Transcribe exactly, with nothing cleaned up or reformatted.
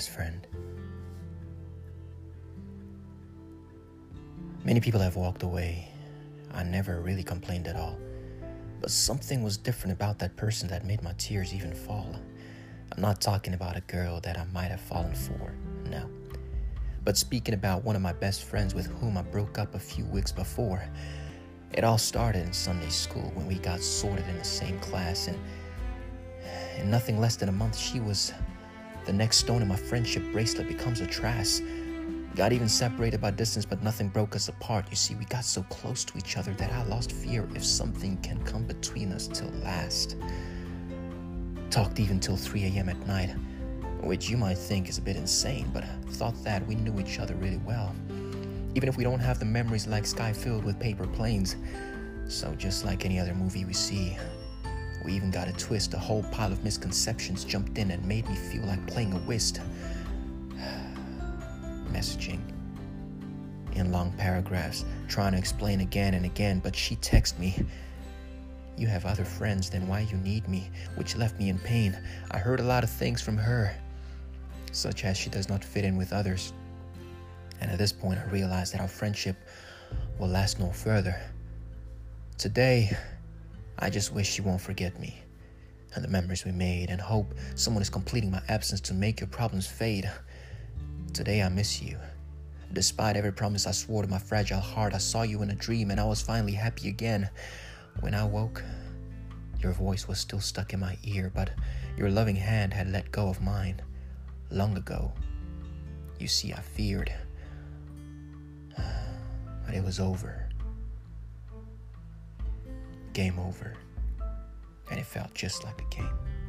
best friend. Many people have walked away. I never really complained at all. But something was different about that person that made my tears even fall. I'm not talking about a girl that I might have fallen for, no. But speaking about one of my best friends with whom I broke up a few weeks before. It all started in Sunday school when we got sorted in the same class, and in nothing less than a month, she was the next stone in my friendship bracelet becomes a trash. We got even separated by distance, but nothing broke us apart. You see, we got so close to each other that I lost fear if something can come between us till last. Talked even till three a.m. at night, which you might think is a bit insane, but thought that we knew each other really well. Even if we don't have the memories like sky filled with paper planes. So just like any other movie we see, we even got a twist. A whole pile of misconceptions jumped in and made me feel like playing a whist. Messaging in long paragraphs, trying to explain again and again, but she texted me, "You have other friends, then why you need me?" which left me in pain. I heard a lot of things from her, such as she does not fit in with others. And at this point, I realized that our friendship will last no further. Today, I just wish she won't forget me and the memories we made, and hope someone is completing my absence to make your problems fade. Today, I miss you. Despite every promise I swore to my fragile heart, I saw you in a dream, and I was finally happy again. When I woke, your voice was still stuck in my ear, but your loving hand had let go of mine long ago. You see, I feared, but it was over. Game over, and it felt just like a game.